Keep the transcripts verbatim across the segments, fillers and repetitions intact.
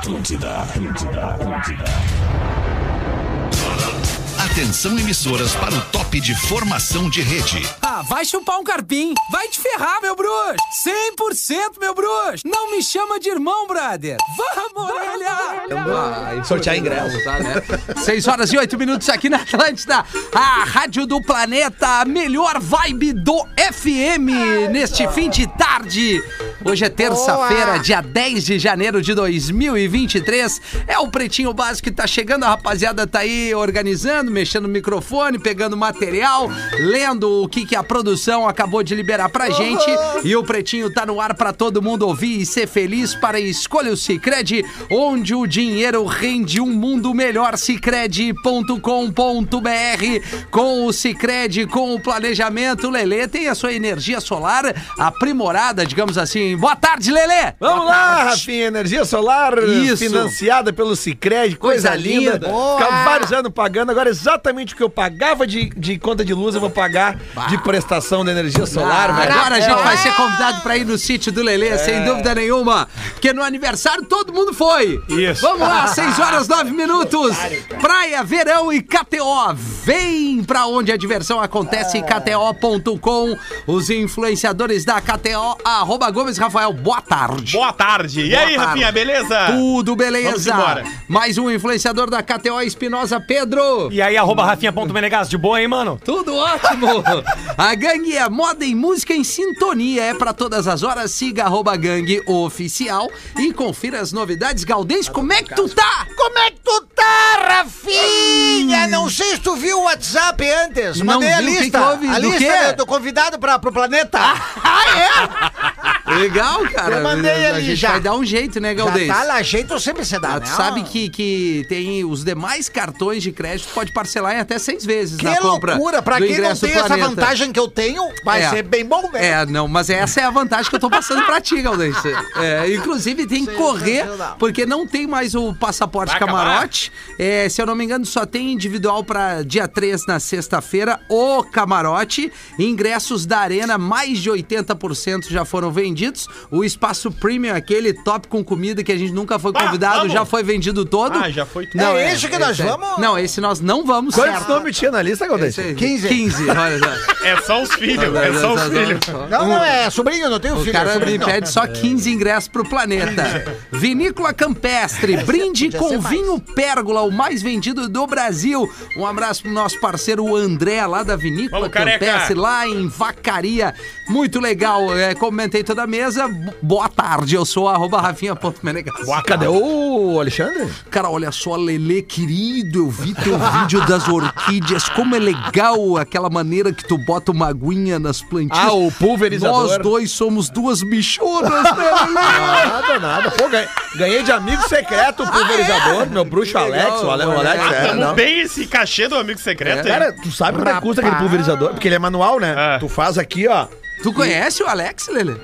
Atlântida, Atlântida, Atlântida. Atenção, emissoras, para o top de formação de rede. Ah, vai chupar um carpim. Vai te ferrar, meu bruxo. cem por cento, meu bruxo. Não me chama de irmão, brother. Vamos, orelha. Sortear ingresso, tá, né? seis horas e oito minutos aqui na Atlântida. A rádio do planeta, a melhor vibe do F M neste fim de tarde. Hoje é terça-feira, dia dez de janeiro de dois mil e vinte e três. É o Pretinho Básico que tá chegando. A rapaziada tá aí organizando, mexendo no microfone, pegando material, lendo o que, que a produção acabou de liberar pra gente. E o Pretinho tá no ar pra todo mundo ouvir e ser feliz. Para a escolha o Sicredi, onde o dinheiro rende um mundo melhor. Sicredi ponto com ponto br. Com o Sicredi, com o planejamento, o Lelê tem a sua energia solar aprimorada, digamos assim. Boa tarde, Lelê! Vamos Boa lá, tarde. Rafinha, energia solar. Isso. Financiada pelo Sicredi, coisa, coisa linda. linda. Ficava vários anos pagando, agora exatamente o que eu pagava de, de conta de luz eu vou pagar bah. de prestação da energia solar. Ah, agora é. a gente vai ser convidado pra ir no sítio do Lelê, é. sem dúvida nenhuma, porque no aniversário todo mundo foi. Isso. Vamos lá, seis horas, nove minutos, praia, verão e K T O. Vem pra onde a diversão acontece, ah. K T O ponto com, os influenciadores da K T O, arroba Gomes Rafael. Boa tarde. Boa tarde. E boa aí, tarde. Rafinha, beleza? Tudo beleza. Mais um influenciador da K T O, Espinosa Pedro. E aí, arroba Rafinha ponto menegas, de boa, hein, mano? Tudo ótimo. A gangue é moda e música em sintonia, é pra todas as horas. Siga arroba gangue oficial e confira as novidades. Galdês, como é que tu tá? Como é que tu tá, Rafinha? Hum. Não sei se tu viu o WhatsApp antes. Mandei a lista. Que que houve? A lista, eu tô convidado pra, pro planeta. Ah, é? Legal, cara. Eu mandei a, ali, a gente já vai dar um jeito, né, Galdês? Já tá lá, jeito sempre você dá, né? Tu sabe que, que tem os demais cartões de crédito, pode parcelar em até seis vezes que na compra. Que loucura, pra quem não tem essa vantagem que eu tenho, vai é. ser bem bom, velho. É, não, mas essa é a vantagem que eu tô passando pra ti, Galdês. É, inclusive, tem que correr, porque não tem mais o passaporte vai camarote. É, se eu não me engano, só tem individual pra dia três, na sexta-feira, o camarote. Ingressos da Arena, mais de oitenta por cento já foram vendidos. O espaço premium, aquele top com comida que a gente nunca foi convidado, ah, já foi vendido todo. Ah, já foi tudo. Não, é, é esse que nós esse vamos? É. Não, esse nós não vamos. Quantos nomes tinha na lista, Galdês? quinze. quinze, olha só. É só os filhos, é só os filhos. Não, não, é sobrinho, não tenho filho. O cara me pede só quinze ingressos pro planeta. Vinícola Campestre, brinde com vinho Pérgola, o mais vendido do Brasil. Um abraço pro nosso parceiro André, lá da Vinícola Campestre, lá em Vacaria. Muito legal, é, comentei toda a mesa. Boa tarde, eu sou arroba Rafinha ponto menegas. Cadê o Alexandre? Cara, olha só, Lelê, querido, eu vi teu vídeo das orquídeas, como é legal aquela maneira que tu bota uma aguinha nas plantinhas. Ah, o pulverizador. Nós dois somos duas bichonas, né, Lelê? Nada, nada. Pô, ganhei, ganhei de amigo secreto o pulverizador, ah, é? meu bruxo Alex, legal, o Alex, o Alex é, é, não. bem esse cachê do amigo secreto, é. Cara, tu sabe quanto custa aquele pulverizador? Porque ele é manual, né? Ah. Tu faz aqui, ó. Tu conhece e... o Alex, Lelê?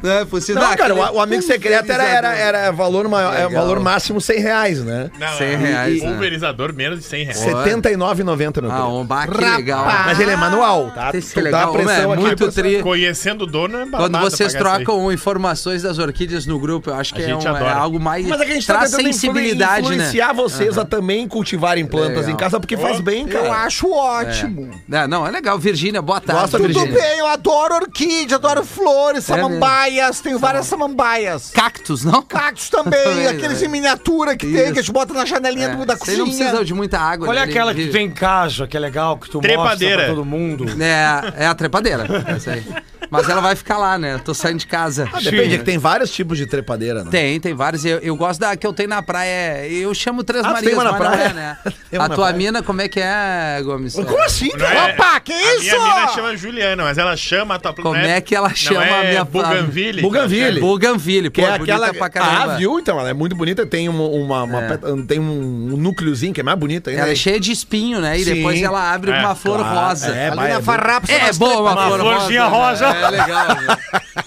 Não, é possível. Não, cara, o, o amigo secreto era, era, era valor, maior, é, valor máximo cem reais, né? Não, cem reais. Pulverizador, né? Menos de cem reais. setenta e nove reais e noventa centavos no ah, um baque legal. Mas ele é manual, tá? Que legal, tá, é muito tri. Conhecendo o dono é babado. Quando vocês trocam informações das orquídeas no grupo, eu acho que é, um, é algo mais. Mas a gente tá tentando sensibilidade, influenciar, né? Vocês uhum. a também cultivarem plantas legal. em casa, porque oh. faz bem, cara. Eu acho ótimo. É. Não, é legal. Virgínia, boa tarde. Tudo Virginia. bem, eu adoro orquídea, adoro flores, samambaia. Tem várias samambaias. Cactos, não? Cactos também, também aqueles é. em miniatura que Isso. tem, que a gente bota na janelinha é. da cozinha. Não precisa de muita água. Olha ali, aquela ali. que vem caja, que é legal, que tu trepadeira. mostra pra todo mundo. É, é a trepadeira, essa aí. Mas ela vai ficar lá, né? Tô saindo de casa. Ah, depende, é que tem vários tipos de trepadeira, né? Tem, tem vários. Eu, eu gosto da que eu tenho na praia. Eu chamo Três ah, Marias, tem uma na praia, né? Tem uma a tua praia. mina, como é que é, Gomes? Como assim? É, opa, que é isso? A minha mina chama Juliana, mas ela chama a tua... Como é que ela chama a minha praia? Bougainville. Bougainville, pô, é aquela pra caramba. Ah, viu? Então, ela é muito bonita, tem uma, uma, uma é. tem um núcleozinho que é mais bonita. Ela é cheia de espinho, né? E Sim. depois ela abre é, uma flor claro. rosa. É, ali na farrapa. É, é boa uma flor rosa. Uma florzinha rosa. É legal. Né?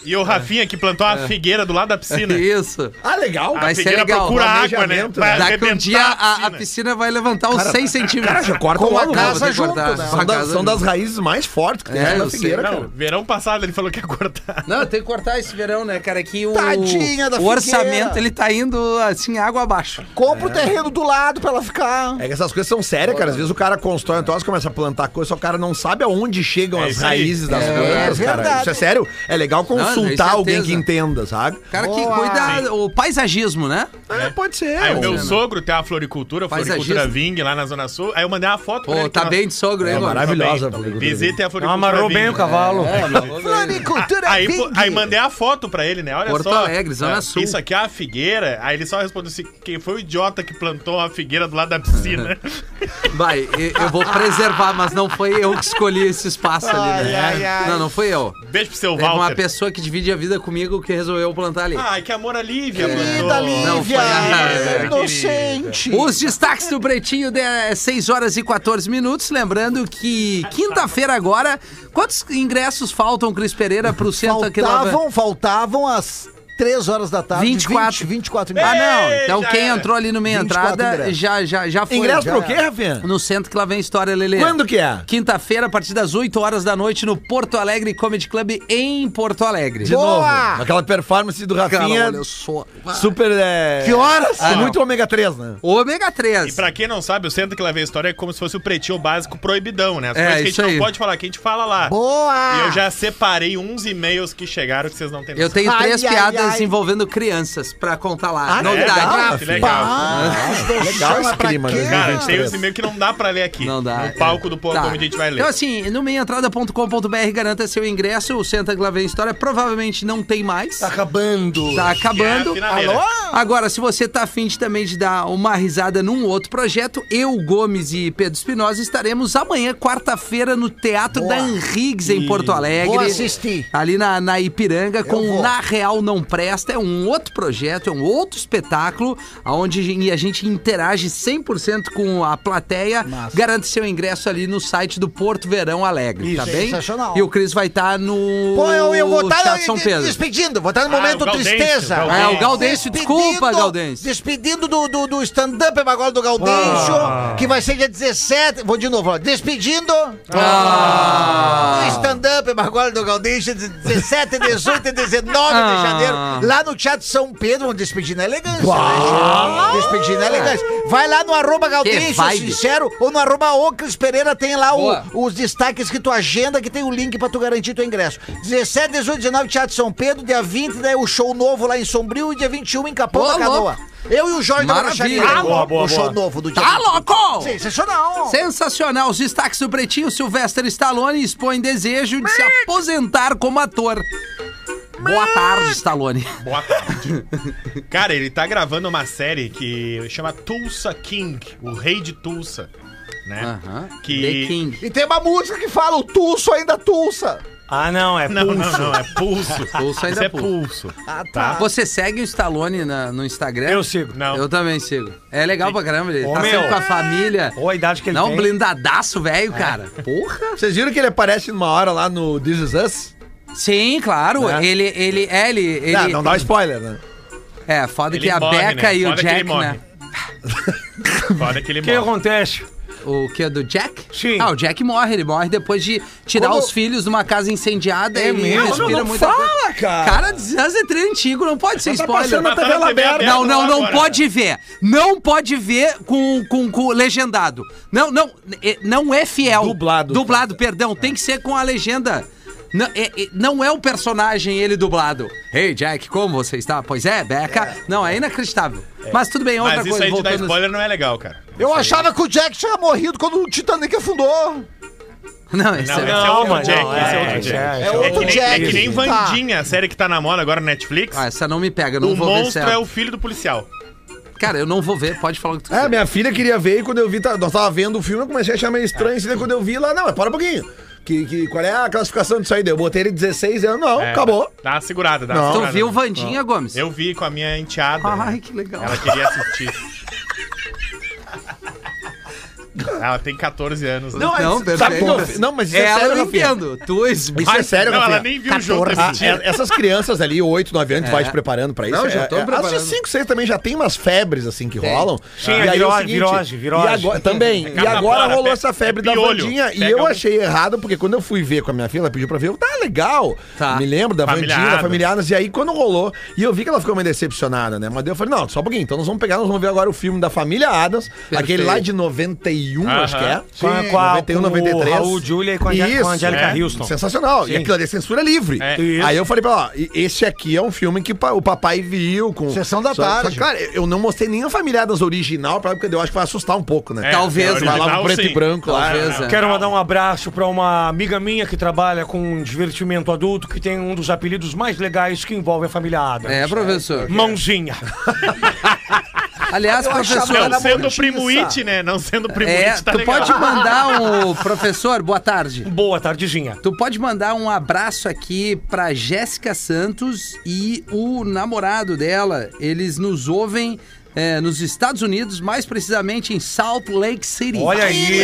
E o Rafinha que plantou a é. figueira do lado da piscina. Isso. Ah, legal. A vai figueira ser legal. Procura água, né? Vai daqui um dia a piscina. a piscina vai levantar uns cara, seis centímetros. Cara, já corta com a casa junto, né? São, da, são das raízes mais fortes que tem é, na figueira, sei, cara. Não, verão passado ele falou que ia cortar. Não, tem que cortar esse verão, né, cara? Que o, Tadinha da o orçamento, ele tá indo assim, água abaixo. Compra é. o terreno do lado pra ela ficar... É que essas coisas são sérias, cara. Às vezes o cara constrói um troço, começa a plantar coisa, só o cara não sabe aonde chegam é as raízes das é, coisas, é cara. Isso é sério. É legal consultar não, alguém que entenda, sabe? Cara que Olá. cuida... Sim. O paisagismo, né? É, pode ser. Aí o meu sogro tem uma floricultura, Floricultura Ving, lá na Zona Sul. Aí eu mandei uma foto pra Pô, ele. Tá bem de sogro, hein? É maravilhosa a floricultura. Visita a floricultura Ving. Amarrou bem o cavalo. É, floricultura Ving. Aí, aí mandei a foto pra ele, né? Olha Porto só. Porto Alegre, Zona Sul. Isso aqui é a figueira. Aí ele só respondeu assim, quem foi o idiota que plantou a figueira do lado da piscina? Vai, eu vou preservar, mas não foi eu que escolhi esse espaço ali, né? Ai, ai, ai. Não, não fui eu. Beijo pro seu Walter. É uma pessoa que divide a vida comigo que resolveu plantar ali. Ai, que amor a Lívia, mano. Não, foi a... Inocente. Os destaques do Pretinho de seis horas e quatorze minutos. Lembrando que quinta-feira agora, quantos ingressos faltam, Cris Pereira, pro centro aqui? Faltavam, faltavam as... três horas da tarde, vinte e quatro. vinte, vinte e quatro mil. Ah, não. Então já quem era. entrou ali no meio entrada já, já, já foi. Ingresso já pro quê, Rafinha? No centro que lá vem história, Lelê. Quando que é? Quinta-feira, a partir das oito horas da noite, no Porto Alegre Comedy Club, em Porto Alegre. De Boa! novo. Aquela performance do Rafinha. Cara, olha, eu sou... Super... É... Que horas? Ah, é muito ômega três, né? ômega três. E pra quem não sabe, o centro que lá vem história é como se fosse o Pretinho Básico proibidão, né? As é, coisas que a gente aí. não pode falar, que a gente fala lá. Boa! E eu já separei uns e-mails que chegaram que vocês não têm noção. Eu tenho três ai, piadas ai, ai. envolvendo crianças pra contar lá. Ah, novidade. Legal, que legal. Ah, ah, legal esse clima. Cara, tem esse e-mail que não dá pra ler aqui. Não dá. No palco é. do ponto tá. onde a gente vai ler. Então assim, no meia entrada ponto com ponto b r garanta seu ingresso. O Senta que Lá Vem História provavelmente não tem mais. Tá acabando. Tá acabando. É Alô? Agora, se você tá afim de, também de dar uma risada num outro projeto, eu, Gomes e Pedro Espinosa estaremos amanhã, quarta-feira, no Teatro Boa. da Henrigues, em Porto Alegre. Vou assistir. Ali na, na Ipiranga, eu com vou. Na Real Não Presta. É um outro projeto, é um outro espetáculo onde a gente interage cem por cento com a plateia. Massa. Garante seu ingresso ali no site do Porto Verão Alegre, Isso, tá bem? Sensacional. E o Cris vai estar tá no... Pô, eu, eu vou estar tá São Pedro. Despedindo, vou estar tá no ah, momento tristeza. É, o Gaudêncio, desculpa, Gaudêncio. Despedindo do, do, do stand-up agora do Gaudêncio, ah. que vai ser dia dezessete... Vou de novo, ó. Despedindo ah. do stand-up agora do Gaudêncio, dezessete, dezoito e dezenove ah. de janeiro. Lá no Teatro São Pedro, onde despedir na elegância. Né? Despedir na elegância. Vai lá no arroba Gaudêncio Sincero ou no arroba Ocris Pereira, tem lá o, os destaques que tu agenda, que tem o link pra tu garantir teu ingresso. dezessete, dezoito, dezenove, Teatro São Pedro, dia vinte, daí o show novo lá em Sombrio e dia vinte e um em Capão da Canoa. Eu e o Jorge da Baixaria. Tá louco! O show novo do dia. Tá louco! Sensacional! Sensacional! Os destaques do Pretinho. Sylvester Stallone expõe desejo de se aposentar como ator. Boa tarde, Stallone. Boa tarde. Cara, ele tá gravando uma série que chama Tulsa King, o Rei de Tulsa, né? Uh-huh. Que... The King. E tem uma música que fala o Tulso ainda Tulsa. Ah, não, é pulso. Não, não, não, é pulso. Pulso ainda é pulso. pulso. Ah, tá. Você segue o Stallone na, no Instagram? Eu sigo. Não. Eu também sigo. É legal e... pra caramba, ele Ô, tá meu. sempre com a família. Ô, a idade que ele não, tem. Não, blindadaço, velho, é. cara. Porra. Vocês viram que ele aparece numa hora lá no This Is Us? Sim, claro, é. ele, ele, ele, ele... Não, não dá spoiler, né? É, foda ele que a morre, Becca né? e foda o Jack, que né? Foda que ele morre. O que acontece? O que é do Jack? Sim. Ah, o Jack morre, ele morre depois de tirar Como... os filhos de uma casa incendiada. É ele mesmo? Respira não, não muita fala, coisa. cara! Cara, desastre é trem antigo, não pode ser tá spoiler. Tá na aberta, não, não, não agora. pode ver. Não pode ver com, com, com legendado. Não, não, não é fiel. Dublado. Dublado, perdão, é. tem que ser com a legenda... Não é, não é o personagem ele dublado. Hey Jack, como você está? Pois é, Becca. Não, é inacreditável. É. Mas tudo bem, outra Mas isso coisa. Aí de dar spoiler nos... não é legal, cara. Eu isso achava aí. que o Jack tinha morrido quando o Titanic afundou. Não, esse, não, é... esse é outro não, Jack. Não, esse é outro é, Jack. É, é, outro é, que, Jack. Nem, é que nem Wandinha, tá. a série que tá na moda agora na Netflix. Ah, essa não me pega, não o vou ver. O monstro é o filho do policial. Cara, eu não vou ver, pode falar o que tu quiser. É, minha filha queria ver e quando eu vi, tá, nós tava vendo o filme, eu comecei a achar meio estranho. E é. quando eu vi lá, não, mas para um pouquinho. Que, que, qual é a classificação disso aí? Eu botei ele dezesseis anos, não, é, acabou. Dá uma segurada, dá uma segurada. Tu viu o Wandinha, Gomes? Eu vi com a minha enteada. Ai, né? que legal. Ela queria assistir. Ela tem catorze anos. Né? Não, não, não, sabe que eu, não, mas isso é, é sério, ela vendo. Tu isso ah, é sério, não, ela nem viu o jogo. Ah, é, essas crianças ali, oito, nove anos, é. Tu vai te preparando pra isso. Não, é, já tô é, preparando. As de cinco, seis também já tem umas febres assim que tem. Rolam. Sim, ah, virose, virose, virose. Também. E agora rolou essa febre da Wandinha. E eu achei errado, porque quando eu fui ver com a minha filha, ela pediu pra ver, eu, tá legal. Me lembro da Wandinha, da Familianas. E aí quando rolou, e eu vi que ela ficou meio decepcionada, né? Mas eu falei, não, só um pouquinho. Então nós vamos pegar, nós vamos ver agora o filme da família Addams, aquele lá de noventa e um, ah, acho que é. Sim, com a noventa e um, noventa e três. Raul Julia e com a Anjelica Huston. Sensacional. Sim. E aquilo ali é censura livre. É. Aí eu falei pra ela, ó, esse aqui é um filme que o papai viu com... Sessão da tarde. Cara, eu não mostrei nem a família Addams original, pra ela, porque eu acho que vai assustar um pouco, né? É, talvez. Vai lá no preto sim. e branco. Talvez, lá. É. Quero mandar um abraço pra uma amiga minha que trabalha com divertimento adulto, que tem um dos apelidos mais legais que envolve a família Addams. É, professor. Mãozinha. Aliás, eu professor... Não sendo o primo It, né? Não sendo o primo é, It, tá tu legal. Pode mandar um... Professor, boa tarde. Boa tardezinha. Tu pode mandar um abraço aqui pra Jéssica Santos e o namorado dela. Eles nos ouvem... É, nos Estados Unidos, mais precisamente em Salt Lake City. Olha aí!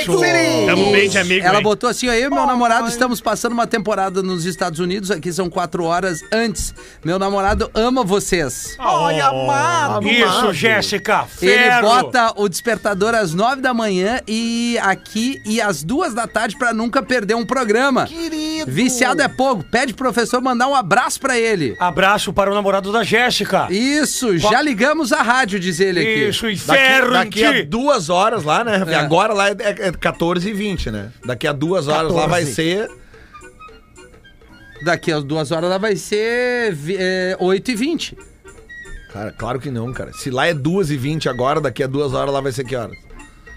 Estamos bem de amigo. Ela hein? Botou assim, eu e meu oh, namorado ai. Estamos passando uma temporada nos Estados Unidos, aqui são quatro horas antes. Meu namorado ama vocês. Olha, oh, amado! Isso, Jéssica! Ele bota o despertador às nove da manhã e aqui e às duas da tarde pra nunca perder um programa. Querido! Viciado é pouco. Pede pro professor mandar um abraço pra ele. Abraço para o namorado da Jéssica. Isso, já Qual... ligamos a A rádio, diz ele aqui. Isso, inferno. Daqui, daqui a duas horas lá, né? É. Agora lá é, é quatorze e vinte, né? Daqui a duas horas quatorze. Lá vai ser... Daqui a duas horas lá vai ser é, oito e vinte. Cara, claro que não, cara. Se lá é duas e vinte agora, daqui a duas horas lá vai ser que horas?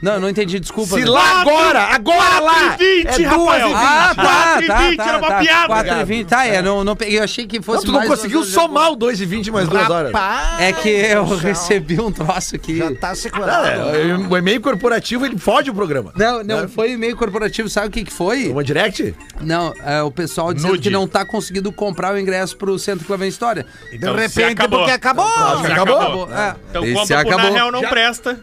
Não, eu não entendi, desculpa. Se não. Lá agora, agora lá! quatro e vinte, é Rafael! Ah, tá, quatro e vinte, tá, tá, era uma tá, piada! quatro e vinte, tá, é, não, não peguei, eu achei que fosse não, tu não mais conseguiu horas somar horas. O dois e vinte mais duas horas. É que eu Deus recebi um troço que... Já tá sequelado. É, o e-mail corporativo, ele fode o programa. Não, não, é. Foi e-mail corporativo, sabe o que que foi? Uma direct? Não, é, o pessoal dizendo Nude. Que não tá conseguindo comprar o ingresso pro Centro Clavem História. Então, de repente, acabou. Porque acabou! Então, acabou? Acabou. É. Então compra na real, não Já. Presta.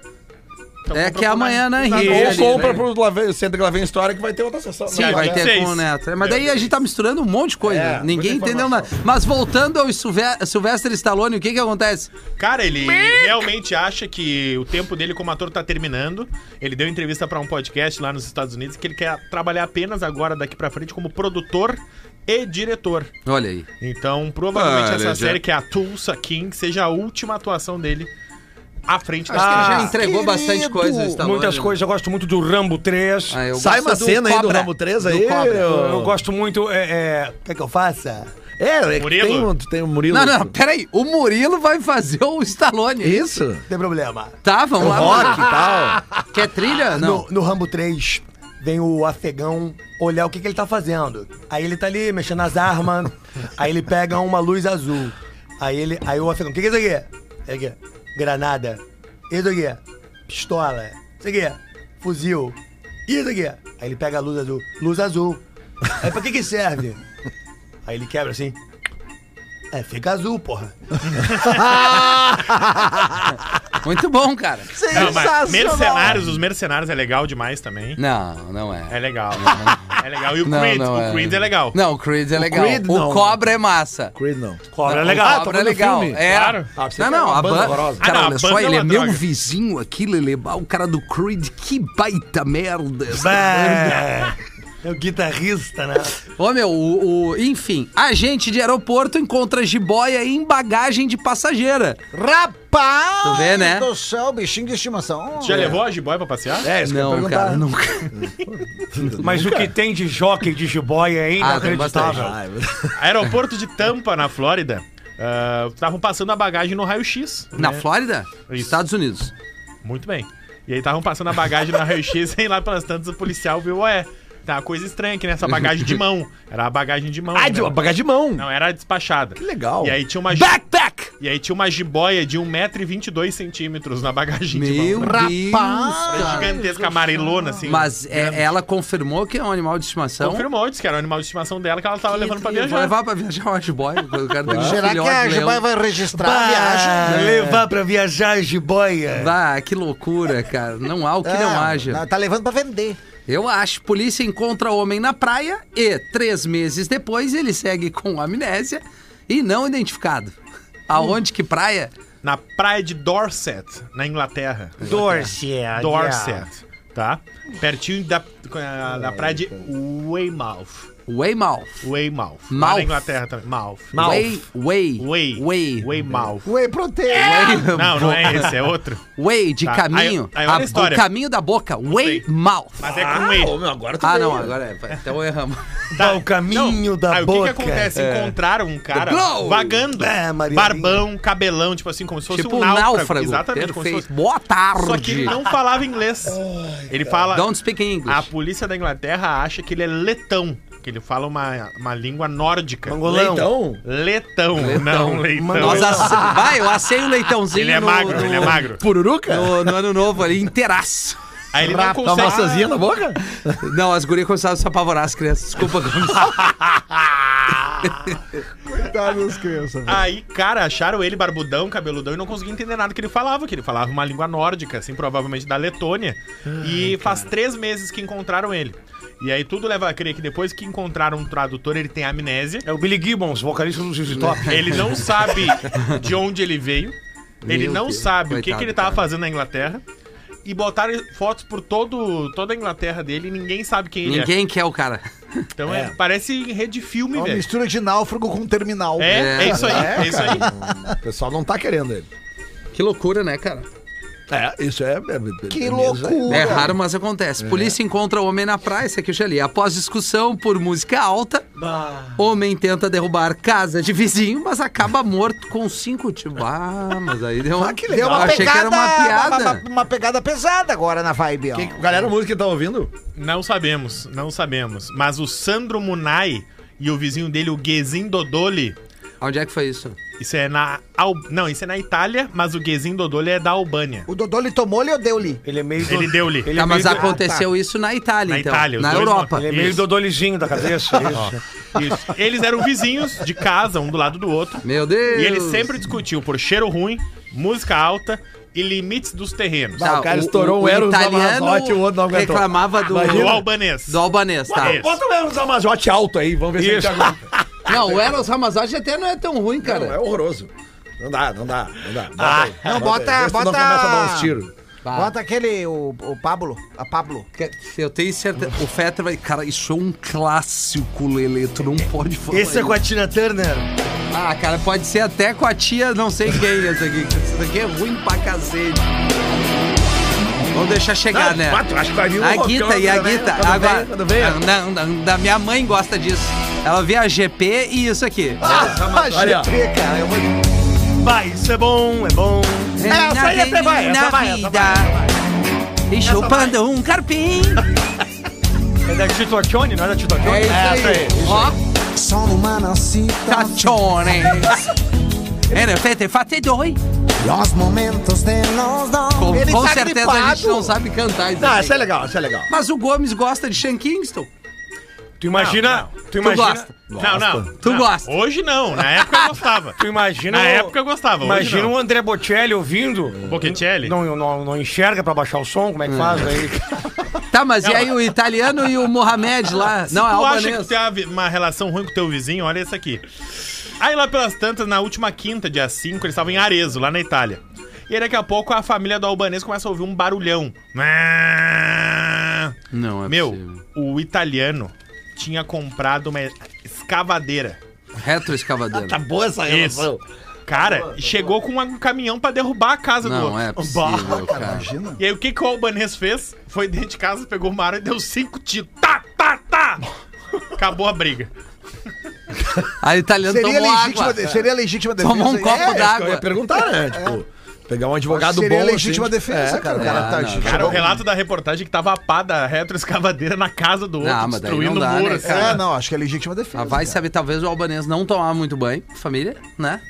Então é que amanhã na Rio. Ou compra pro Lave... Centro que lá vem história que vai ter outra sessão. Sim, né? Vai ter seis. Com o Neto. Mas daí a gente tá misturando um monte de coisa. É, ninguém entendeu nada. Mas voltando ao Sylvester Stallone, o que que acontece? Cara, ele realmente acha que o tempo dele como ator tá terminando. Ele deu entrevista pra um podcast lá nos Estados Unidos que ele quer trabalhar apenas agora, daqui pra frente, como produtor e diretor. Olha aí. Então, provavelmente ah, essa série, já. Que é a Tulsa King, seja a última atuação dele. À frente. Acho ah, que ele já entregou querido. Bastante coisas. Muitas coisas. Eu gosto muito do Rambo três. Ah, sai uma cena aí do Rambo três aí. Eu... eu gosto muito... É, é... Quer que eu faça? É, é Murilo. Que tem, um, tem um Murilo. Não, não, peraí. O Murilo vai fazer o Stallone. Isso. Não tem problema. Tá, vamos lá. Rock e tal. Quer trilha? Não. No, no Rambo três... Vem o afegão olhar o que que ele tá fazendo. Aí ele tá ali mexendo nas armas. Aí ele pega uma luz azul. Aí ele... Aí o afegão... O que que é isso aqui? É aqui. Granada. Isso aqui. Pistola. Isso aqui. Fuzil. Isso aqui. Aí ele pega a luz azul. Luz azul. Aí pra que que serve? Aí ele quebra assim. É, fica azul, porra. Muito bom, cara. Sensacional. Não, mercenários, os mercenários é legal demais também. Não, não é. É legal. Não. É legal. E o Creed? Não, não o Creed é. É legal. Não, o Creed é legal. O, Creed, o Cobra é massa. Creed não. Cobra não, é legal. O Cobra ah, é legal. É. Claro. Ah, não, não. A banda. Cara, ah, não, olha a só, ele é meu droga. Vizinho aqui, Lele. O cara do Creed, que baita merda. É o guitarrista, né? Ô, meu, o, o, enfim, agente de aeroporto encontra jiboia em bagagem de passageira. Rapaz! Tu vê, né? Do céu, bichinho de estimação. Tu já é. Levou a jiboia pra passear? É, isso não, cara, nunca. Mas nunca. O que tem de jockey de jiboia é inacreditável. Ah, aeroporto de Tampa, na Flórida, estavam uh, passando a bagagem no raio-x. Na né? Flórida? Isso. Estados Unidos. Muito bem. E aí estavam passando a bagagem no raio-x e lá pelas tantas o policial viu, ué... Tá uma coisa estranha aqui nessa bagagem de mão. Era a bagagem de mão. Ah, né? Bagagem de mão. Não, era despachada. Que legal. E aí tinha uma... Backpack! E aí tinha uma jiboia de um metro e vinte e dois centímetros na bagaginha. Meu de rapaz! Era gigantesca, amarelona, assim. Mas é, ela confirmou que é um animal de estimação? Confirmou, disse que era um animal de estimação dela, que ela tava que levando pra viajar. Vai levar pra viajar uma jiboia? O cara tem que será que a jiboia vai registrar bah, a viagem? Vai levar pra viajar a jiboia? Vá, que loucura, cara. Não há o que é, não haja. Tá levando pra vender. Eu acho. Polícia encontra homem na praia e, três meses depois, ele segue com amnésia e não identificado. Aonde? Que praia? Na praia de Dorset, na Inglaterra. Dorset. Dorset, tá? Pertinho da, da praia de Weymouth. Weymouth. Weymouth. Lá na Inglaterra também. Mouth. Way. Way. Way. Way. Weymouth. Way protein. É. Não, não é esse, é outro. Way, de tá. caminho. Aí, aí olha a história. O caminho da boca. Weymouth. Mas é com Way. Ah, agora tu ah não, agora é. Então erramos. Tá, o caminho não. da aí, boca. Aí o que que acontece? É. Encontraram um cara vagando. É, barbão, cabelão, tipo assim, como se fosse tipo um náufrago. náufrago. Exatamente. Como se fosse... Boa tarde. Só que ele não falava inglês. Ai, ele fala... Don't speak English. A polícia da Inglaterra acha que ele é letão. Que ele fala uma, uma língua nórdica. Mangolão. Leitão? Leitão, leitão. Não, leitão. Nós ace... Vai, eu assei o leitãozinho. Ele é magro, no... ele é magro. Pururuca? No, no ano novo ali, inteiraço. Aí ele Rapa, não consegue... Dá uma sozinha na boca? Não, as gurias começaram a se apavorar, as crianças. Desculpa. Coitado das crianças. Aí, cara, acharam ele barbudão, cabeludão, e não conseguia entender nada que ele falava, que ele falava uma língua nórdica, assim, provavelmente da Letônia. Ai, e cara. Faz três meses que encontraram ele. E aí tudo leva a crer que depois que encontraram um tradutor, ele tem amnésia. É o Billy Gibbons, vocalista do Zig Top. Ele não sabe de onde ele veio. Ele Meu não Deus. sabe Coitado, o que, que ele tava cara. fazendo na Inglaterra. E botaram fotos por todo, toda a Inglaterra dele e ninguém sabe quem ele ninguém é. Ninguém quer o cara. Então é. É, parece rede filme, velho. É uma mistura de náufrago com terminal. É, é, é isso aí, é, é isso aí. O pessoal não tá querendo ele. Que loucura, né, cara? É, isso é... é que é loucura! É raro, mas acontece. É. Polícia encontra homem na praia, isso aqui eu já li. Após discussão por música alta, bah. homem tenta derrubar casa de vizinho, mas acaba morto com cinco tiros. Ah, mas aí deu uma... Ah, que legal. Deu uma achei pegada, que era uma piada. Uma, uma pegada pesada agora na vibe. Que, galera, a música tá ouvindo? Não sabemos, não sabemos. Mas o Sandro Munai e o vizinho dele, o Guezin Dodoli... Onde é que foi isso? Isso é na... Al... Não, isso é na Itália, mas o Guezin Dodoli é da Albânia. O Dodoli tomou-lhe ou deu-lhe? Ele é meio... Do... Ele deu-lhe. Tá, é mas do... aconteceu ah, tá. isso na Itália, na então. Itália, na Europa. Dois... Ele é meio Dodolizinho da cabeça. Isso. Isso. Eles eram vizinhos de casa, um do lado do outro. Meu Deus! E eles sempre discutiam por cheiro ruim, música alta... e limites dos terrenos. Tá, o cara o, estourou o, o Eros Amazotti e o outro não aguentou. Reclamava do, do albanês. Do albanês, tá. Ué, bota o Eros Amazotti alto aí, vamos ver Isso. se ele aguenta. Não, o Eros Amazotti até não é tão ruim, cara. Não, é horroroso. Não dá, não dá, não dá. Bota ah, aí, não, bota... Bota, bota... Não dar uns tiros. Bah. Bota aquele, o, o Pablo, a Pablo. Eu tenho certeza, o Fetter vai... Cara, isso é um clássico, Lelê, tu não pode falar. Esse é com a Tina Turner. Ah, cara, pode ser até com a tia não sei quem essa aqui. Isso aqui é ruim pra cacete. Vamos deixar chegar, não, né? Quatro, acho que vai vir um a Guita, e a Guita. Agora, não, não, da minha mãe gosta disso. Ela vê a G P e isso aqui. Ah, ah a G P, olha, cara. Eu vou... Vai, isso é bom, é bom. É, essa aí até vai, essa vai, essa vai, e chupando um carpim. É da Titoccione, não é da Titoccione? É isso aí. Ó. Sono Taccione. Era fete, fate doi. Os momentos de nós dois. Com, com tá certeza gripado. A gente não sabe cantar isso. Não, isso é legal, isso é legal. Mas o Gomes gosta de Sean Kingston. Tu imagina... Não, não. Tu imagina... Tu gosta. Gosta. Não, não. Tu não. gosta. Hoje não. Na época eu gostava. Tu imagina... Na o... época eu gostava. Imagina o André Bocelli ouvindo... O Bocelli? Não, não, não enxerga pra baixar o som. Como é que hum. faz aí? Tá, mas não. e aí o italiano e o Mohamed lá? Se não, é albanês. Tu acha que tem uma relação ruim com o teu vizinho? Olha esse aqui. Aí lá pelas tantas, na última quinta, dia cinco, eles estavam em Arezzo, lá na Itália. E aí daqui a pouco a família do albanês começa a ouvir um barulhão. Não é Meu, possível. O italiano... tinha comprado uma escavadeira. Retroescavadeira. Tá boa essa relação. Isso. Cara, tá boa, tá chegou boa. Com um caminhão pra derrubar a casa não, do outro. Não, é possível, cara. Imagina. E aí o que, que o albanês fez? Foi dentro de casa, pegou uma arma e deu cinco tiros. Tá, tá, tá! Acabou a briga. A italiana seria tomou legítima água. De, seria legítima defesa. Tomou um copo é, d'água. Eu ia perguntar, né? Tipo... É. Pegar um advogado seria bom. Seria legítima assim. Defesa, é, cara. O cara, é, tá, não, cara, o relato da reportagem que tava a pá da retroescavadeira na casa do outro, não, destruindo dá, o muro. Né, assim. É, não, acho que é legítima defesa. Ah, vai cara. Saber, talvez o albanês não tomar muito banho, família, né?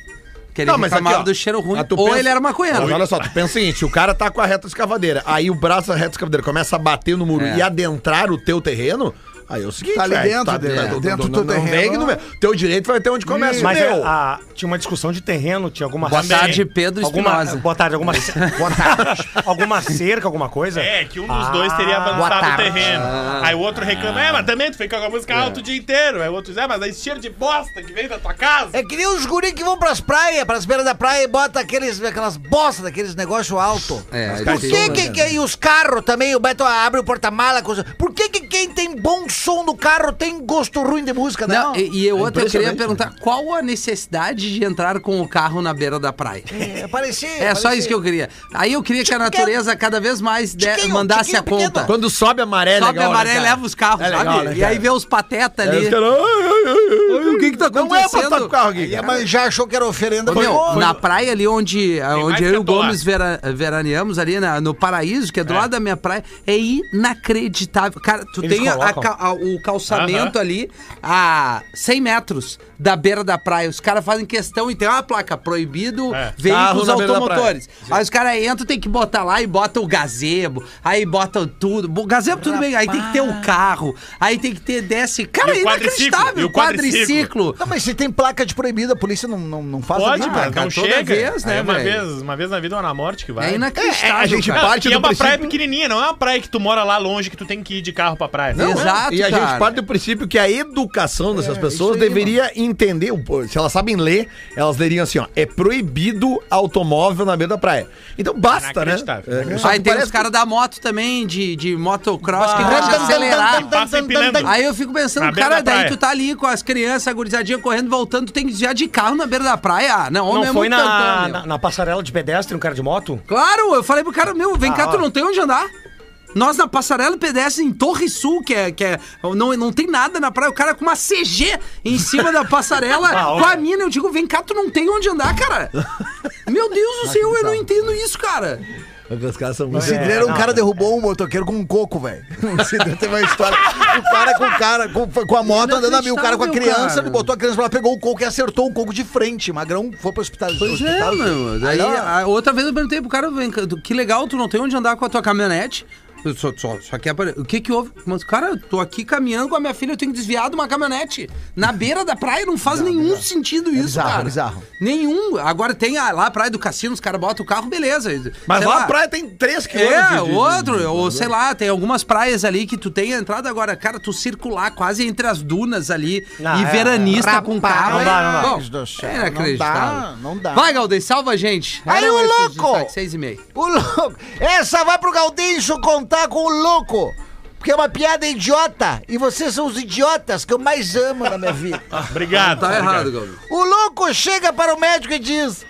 Que ele não, mas reclamava aqui, ó, do cheiro ruim, ou pensa... ele era maconheiro. Mas olha só, tu pensa o seguinte, o cara tá com a reta escavadeira, aí o braço da reta escavadeira começa a bater no muro é. e adentrar o teu terreno, aí é o seguinte, tá ali dentro, tá dentro, dentro, dentro do, do, do teu terreno. Não, teu direito vai ter onde começa o mas meu. A, a, tinha uma discussão de terreno, tinha alguma... Boa tarde, Pedro Espinosa. Boa tarde, alguma... Boa tarde. Alguma cerca, alguma coisa? É, que um dos ah, dois teria avançado o terreno. Ah, aí o outro reclama, ah, é, mas também tu fica com a música é. alta o dia inteiro. Aí o outro diz, é, mas aí cheiro de bosta que vem da tua casa. É que nem os guris que vão pras praias, pras beiras da praia e botam aqueles, aquelas bostas daqueles negócios altos. É, por que que, que e os carros também, o Beto abre o porta-mala, coisa... Por que que quem tem bom som do carro tem gosto ruim de música, né? Não, e, e eu é outra queria perguntar, qual a necessidade de entrar com o carro na beira da praia? É, parecia, é parecia. Só isso que eu queria. Aí eu queria que a natureza cada vez mais de, chiquinho, mandasse chiquinho a conta. Pequeno. Quando sobe a maré, sobe legal, a maré, né, leva os carros, é legal, sabe? Né, e aí vê os patetas ali. É, quero... O que que tá acontecendo? Não é o carro aqui. É, mas já achou que era oferenda. Foi, meu, foi... Na praia ali onde, onde eu e o Gomes vera, veraneamos, ali na, no Paraíso, que é do é. lado da minha praia, é inacreditável. Cara, tu Eles tem a, a, o calçamento uh-huh. ali a cem metros da beira da praia. Os caras fazem questão e tem uma placa, proibido é. veículos automotores. Aí os caras entram, tem que botar lá e botam o gazebo, aí botam tudo. Gazebo tudo Rapaz. bem, aí tem que ter o carro, aí tem que ter, desce. Cara, é inacreditável. O quadriciclo. Não, mas se tem placa de proibida, a polícia não, não, não faz Pode, nada. Pode, não chega. Vez, né, é uma, vez, uma vez na vida ou na morte que vai. É inacreditável, é, a gente cara. parte e do é uma princípio... praia pequenininha, não é uma praia que tu mora lá longe que tu tem que ir de carro pra praia. Não, Exato, E a cara. gente parte do princípio que a educação dessas é, pessoas aí, deveria mano. entender, se elas sabem ler, elas leriam assim, ó, é proibido automóvel na beira da praia. Então basta, né? É, é. Aí tem parece... os caras da moto também, de, de motocross, ah, que gosta de acelerar. Aí eu fico pensando, cara, daí tu tá ali com as crianças, a gurizadinha correndo, voltando, tu tem que desviar de carro na beira da praia. Não, não foi na, na, na passarela de pedestre, um cara de moto? Claro, eu falei pro cara, meu, vem ah, cá, ó. tu não tem onde andar. Nós na passarela pedestre em Torre Sul, que é... Que é não, não tem nada na praia, o cara com uma C G em cima da passarela com a mina. Eu digo, vem cá, tu não tem onde andar, cara. Meu Deus do céu, eu não entendo isso, cara. Os caras são muito... O cidreiro, um cara derrubou um motoqueiro com um coco, velho. O cidreiro teve uma história. O cara com, cara, com, com a moto andando a mil, o cara com a criança, cara. Ele botou a criança pra lá, pegou o coco e acertou o coco de frente. Magrão foi pro hospital. Pois hospital, é, meu. Aí, aí, outra vez eu perguntei pro cara, vem, que legal, tu não tem onde andar com a tua caminhonete. Só, só, só que apare... O que que houve? Mas, cara, eu tô aqui caminhando com a minha filha, eu tenho que desviar de uma caminhonete na beira da praia, não faz bizarro, nenhum bizarro. sentido isso, é bizarro, cara. Bizarro. Nenhum. Agora tem a, lá a praia do Cassino, os caras botam o carro, beleza. Mas sei lá, lá a praia tem três quilômetros. É, de, de, outro, de, de, ou de, sei lá, tem algumas praias ali que tu tem a entrada agora, cara, tu circular quase entre as dunas ali não, e é, veranista é, com o carro. Não dá, não dá. Bom, é inacreditável. Não dá, não dá. Vai, Galdês, salva a gente. Aí o louco! Seis e meia. O louco! Essa vai pro Galdês contar tá com o louco, porque é uma piada idiota, e vocês são os idiotas que eu mais amo na minha vida. Obrigado. Tá errado, Galdês. O louco chega para o médico e diz: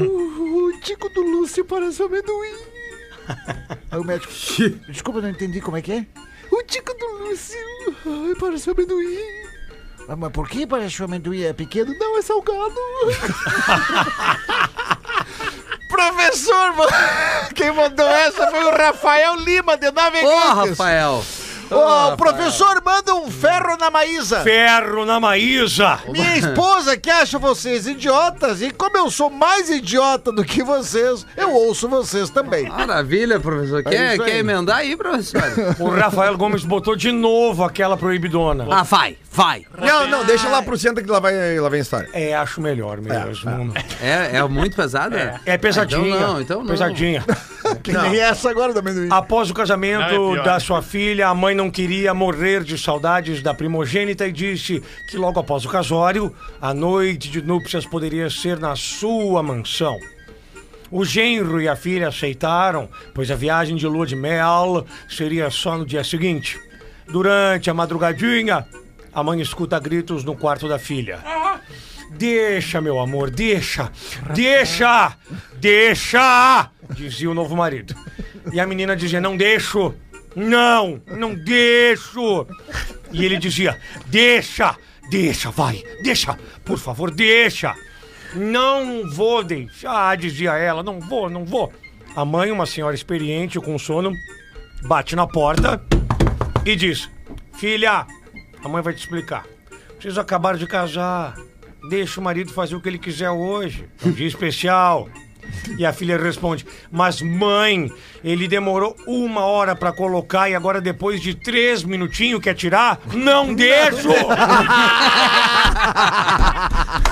o tico do Lúcio parece amendoim. Aí o médico: desculpa, não entendi como é que é. O tico do Lúcio parece amendoim. Mas por que parece que o amendoim é pequeno? Não, é salgado. Professor, quem mandou essa foi o Rafael Lima, de Navegantes. Ô, oh, Rafael. Ô, oh, oh, professor, manda um ferro na Maísa. Ferro na Maísa. Minha esposa que acha vocês idiotas, e como eu sou mais idiota do que vocês, eu ouço vocês também. Maravilha, professor. Quer, é quer emendar aí, professor? O Rafael Gomes botou de novo aquela proibidona. Ah, vai, vai. Não, não, deixa lá pro centro que lá, vai, lá vem a história. É, acho melhor mesmo. É, é, é muito pesada? É, é pesadinha. Então não, então não. Pesadinha. Que não. Nem essa agora também. Do... Após o casamento é da sua filha, a mãe não queria morrer de saudades da primogênita e disse que logo após o casório, a noite de núpcias poderia ser na sua mansão. O genro e a filha aceitaram, pois a viagem de lua de mel seria só no dia seguinte. Durante a madrugadinha, a mãe escuta gritos no quarto da filha. Deixa, meu amor, deixa, deixa, deixa, dizia o novo marido. E a menina dizia, não deixo. Não, não deixo. E ele dizia, deixa, deixa, vai, deixa, por favor, deixa. Não vou deixar, dizia ela, não vou, não vou. A mãe, uma senhora experiente com sono, bate na porta e diz, filha, A mãe vai te explicar. Vocês acabaram de casar. Deixa o marido fazer o que ele quiser hoje. É um dia especial. E a filha responde: mas mãe, ele demorou uma hora pra colocar e agora depois de três minutinhos quer tirar? Não deixo!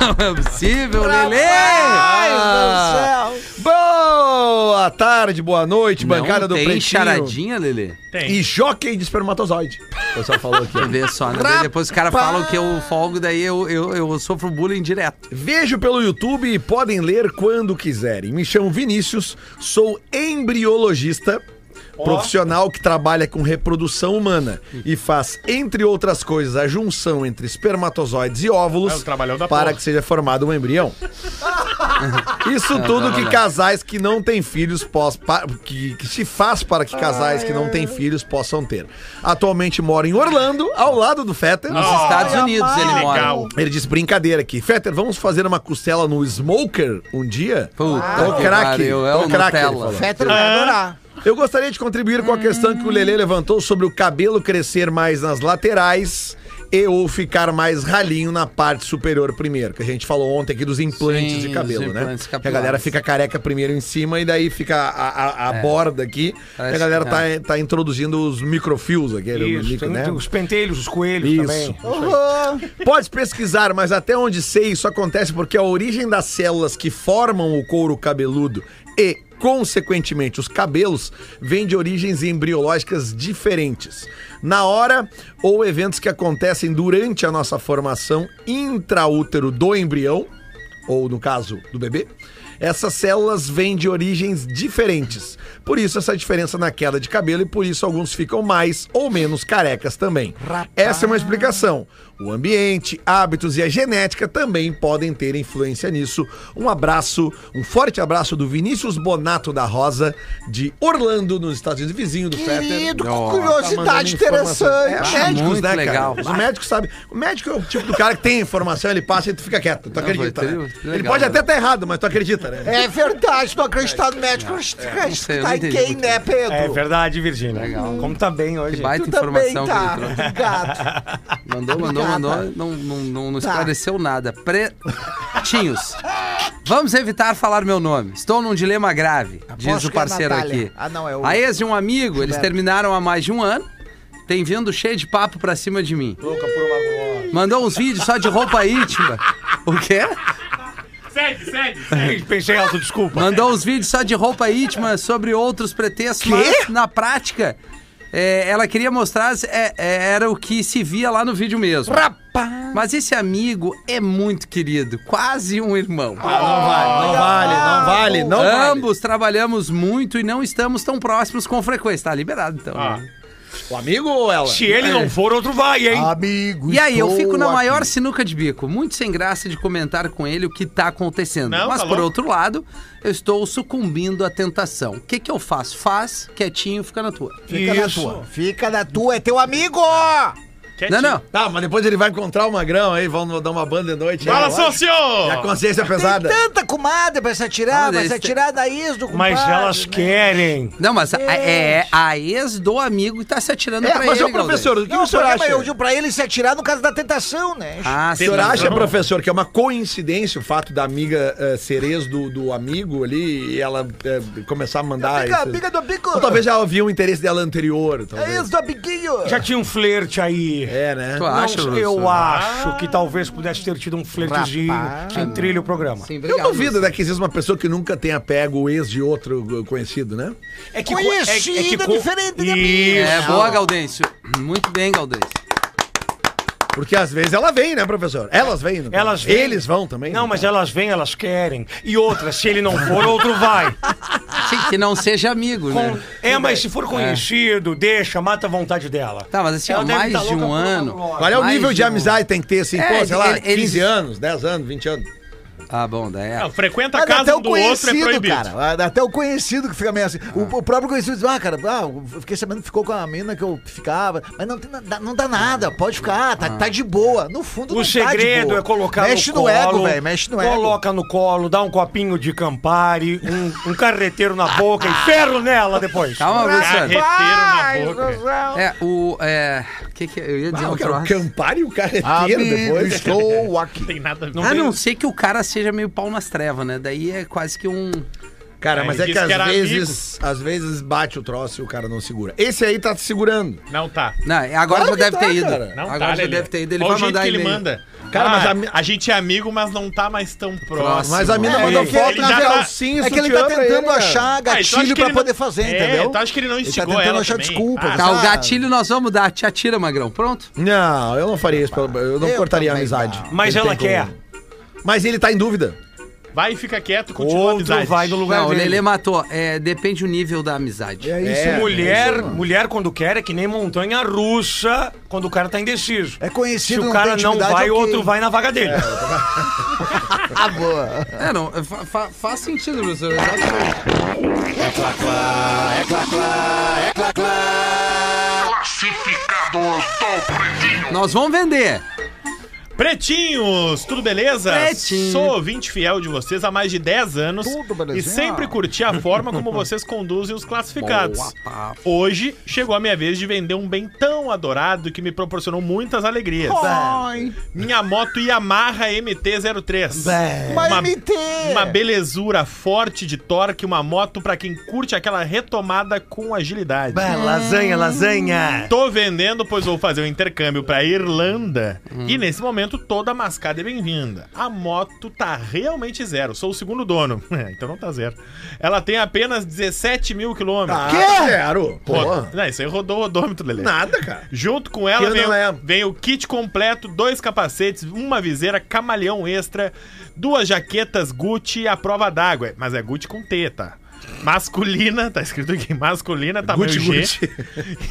Não é possível, Lelê! Ai, ah. meu céu! Boa tarde, boa noite, não bancada do Pretinho. Tem charadinha, Lelê? Tem. E jockey de espermatozoide. O pessoal falou aqui. Vê só, né? Depois os caras falam que eu folgo, daí eu, eu, eu sofro bullying direto. Vejo pelo YouTube e podem ler quando quiserem. Me chamo Vinícius, sou embriologista, oh. profissional que trabalha com reprodução humana e faz, entre outras coisas, a junção entre espermatozoides e óvulos para porra. que seja formado um embrião. Isso tudo que casais que não têm filhos possam, que, que se faz para que casais que não têm filhos possam ter. Atualmente moro em Orlando, ao lado do Fetter. Nos oh, Estados Unidos ele legal. mora. Ele disse brincadeira aqui: Fetter, vamos fazer uma costela no Smoker um dia? Puta, ah, tô craque, tô craque. Fetter vai adorar. Eu gostaria de contribuir com a questão que o Lelê levantou sobre o cabelo crescer mais nas laterais e ou ficar mais ralinho na parte superior primeiro, que a gente falou ontem aqui dos implantes Sim, de cabelo, implantes né? Capilares. Que a galera fica careca primeiro em cima e daí fica a, a, a é. borda aqui. Parece que a galera tá, é. tá introduzindo os microfios aqui. Isso, micro, né? Os pentelhos, os coelhos Isso. também. Uhum. Pode pesquisar, mas até onde sei isso acontece porque a origem das células que formam o couro cabeludo e consequentemente, os cabelos vêm de origens embriológicas diferentes. Na hora ou eventos que acontecem durante a nossa formação intraútero do embrião, ou no caso do bebê, essas células vêm de origens diferentes. Por isso essa diferença na queda de cabelo e por isso alguns ficam mais ou menos carecas também. Rapaz. Essa é uma explicação. O ambiente, hábitos e a genética também podem ter influência nisso. Um abraço, um forte abraço do Vinícius Bonato da Rosa, de Orlando, nos Estados Unidos, vizinho do Fetter. Querido, com curiosidade interessante. É, médicos, né, legal. cara? Os médicos sabem. O médico é o tipo do cara que tem informação, ele passa e tu fica quieto, tu acredita, Não, né? legal, Ele pode até estar errado, mas tu acredita, né? É verdade, tu acreditar no médico, tá em quem, né, Pedro? É verdade, Virgínia. Legal. Como tá bem hoje. Que baita tu informação tá. que ele trouxe. Obrigado. Mandou, mandou. Não, não, não, não, não esclareceu tá. nada. Pretinhos, vamos evitar falar meu nome. Estou num dilema grave, Aposto diz o parceiro é aqui. Ah, não, é o... A ex de um amigo, eles terminaram há mais de um ano. Tem vindo cheio de papo pra cima de mim. Louca por uma... Mandou uns vídeos só de roupa íntima. O quê? Segue, segue, segue. Pensei alto, desculpa. Mandou uns vídeos só de roupa íntima sobre outros pretextos, mas na prática... É, ela queria mostrar, é, era o que se via lá no vídeo mesmo. Rapaz! Mas esse amigo é muito querido, quase um irmão. Ah, não vale, não vale, não vale. Não Ambos vale. trabalhamos muito e não estamos tão próximos com frequência. Tá liberado, então. Ah. Né? O amigo ou ela? Se ele é. não for, outro vai, hein? Amigo. E aí, eu fico na maior aqui. sinuca de bico, muito sem graça de comentar com ele o que tá acontecendo. Não, Mas, tá por louco. outro lado, eu estou sucumbindo à tentação. O que que eu faço? Faz, quietinho, fica na tua. Fica Isso. na tua. Fica na tua, é teu amigo! Quietinho. Não, não. Tá, mas depois ele vai encontrar o Magrão aí, vão dar uma banda de noite. Fala, sócio! A consciência pesada. Tem tanta comadre pra se atirar, vai se atirar da ex do compadre. Mas elas né? querem. Não, mas a, é a ex do amigo que tá se atirando é, pra mas ele. Mas, professor, o que não, o senhor acha? Eu digo pra ele se atirar no caso da tentação, né? Ah, o senhor acha, professor, que é uma coincidência o fato da amiga uh, ser ex do, do amigo ali e ela uh, começar a mandar... Amiga, esses... amiga do amigo. Ou talvez já havia o interesse dela anterior. Talvez. É ex do amiguinho. Já tinha um flerte aí. É, né? Tu acha, Não, eu acho que talvez pudesse ter tido um flertezinho que entrilha o programa. Sim, obrigado, eu duvido, né, que existe uma pessoa que nunca tenha pego o ex de outro conhecido, né? É que Conhecido, é, é que co... diferente da minha. É, boa, Gaudêncio. Muito bem, Gaudêncio. Porque às vezes ela vem, né, professor? Elas vêm. Não, elas vêm. Eles vão também. Não, não mas elas vêm, elas querem. E outra, se ele não for, outro vai. Sim, que não seja amigo, Com... né? É, mas se for conhecido, é. deixa, mata a vontade dela. Tá, mas assim, ó, mais tá de um ano... Qual é o nível de, de amizade um... tem que ter, assim, é, pô, sei ele, lá, ele, quinze eles... anos, dez anos, vinte anos? Ah, bom, daí é. Não, frequenta a casa um do outro é proibido. Cara, até o conhecido que fica meio assim. Ah. O, o próprio conhecido diz, ah, cara, ah, eu fiquei sabendo que ficou com a mina que eu ficava. Mas não, não dá nada, pode ficar, tá, ah. tá de boa. No fundo, o não segredo tá de boa. É colocar mexe no, no colo, ego, velho, mexe no ego. Coloca no colo, dá um copinho de Campari, um, um carreteiro na boca e ferro nela depois. Calma, carreteiro na boca. É, o... É... Que que eu ia dizer ah, um cara, o Campari e o carreteiro ah, depois. Estou aqui. Tem nada a ver. Ah, não sei que o cara seja meio pau nas trevas, né? Daí é quase que um... Cara, mas é que, que às vezes, às vezes bate o troço e o cara não segura. Esse aí tá te segurando. Não tá. Não, agora claro já deve tá, ter ido. Cara. Não agora tá, já Lelê. deve ter ido. Ele qual vai mandar que ele e-mail. Manda. Cara, ah, mas a... a gente é amigo, mas não tá mais tão próximo. Mas a mina é, mandou foto na calcinha. É que ele tá tentando ele, achar gatilho ah, pra poder não... fazer, é, entendeu? Então acho que ele não instigou ela. Ele tá tentando achar também. Desculpa. Ah, tá, o gatilho nós vamos dar. Te atira, Magrão. Pronto? Não, eu não faria isso. Eu não cortaria a amizade. Mas ela quer. Mas ele tá em dúvida. Vai e fica quieto, continua a amizade. Vai no lugar não, dele. O Lelê matou. É, depende do nível da amizade. É isso. É, mulher, é isso, mulher, quando quer, é que nem montanha russa, quando o cara tá indeciso. É conhecido. Se o cara não vai, o outro vai na vaga dele. É, ah, boa. É, não, fa fa faz sentido, professor. É clá-clá, é clá-clá, é clá-clá. Classificados do Pretinho. Nós vamos vender. Pretinhos, tudo beleza? Pretinho. Sou ouvinte fiel de vocês há mais de dez anos e sempre curti a forma como vocês conduzem os classificados. Boa, hoje chegou a minha vez de vender um bem tão adorado que me proporcionou muitas alegrias. Oi. Minha moto Yamaha M T zero três. Uma, uma belezura forte de torque, uma moto pra quem curte aquela retomada com agilidade. Bah, lasanha, lasanha. Tô vendendo, pois vou fazer um intercâmbio pra Irlanda hum. e nesse momento toda mascada é bem-vinda. A moto tá realmente zero. Sou o segundo dono. É, então não tá zero. Ela tem apenas dezessete mil quilômetros. Ah, que? Zero? Porra. Não, isso aí rodou o odômetro, Lelê. Nada, cara. Junto com ela vem, é. vem o kit completo, dois capacetes, uma viseira camaleão extra, duas jaquetas Gucci e a prova d'água. Mas é Gucci com T, tá? Masculina, tá escrito aqui, masculina, tamanho Gucci, G. Gucci.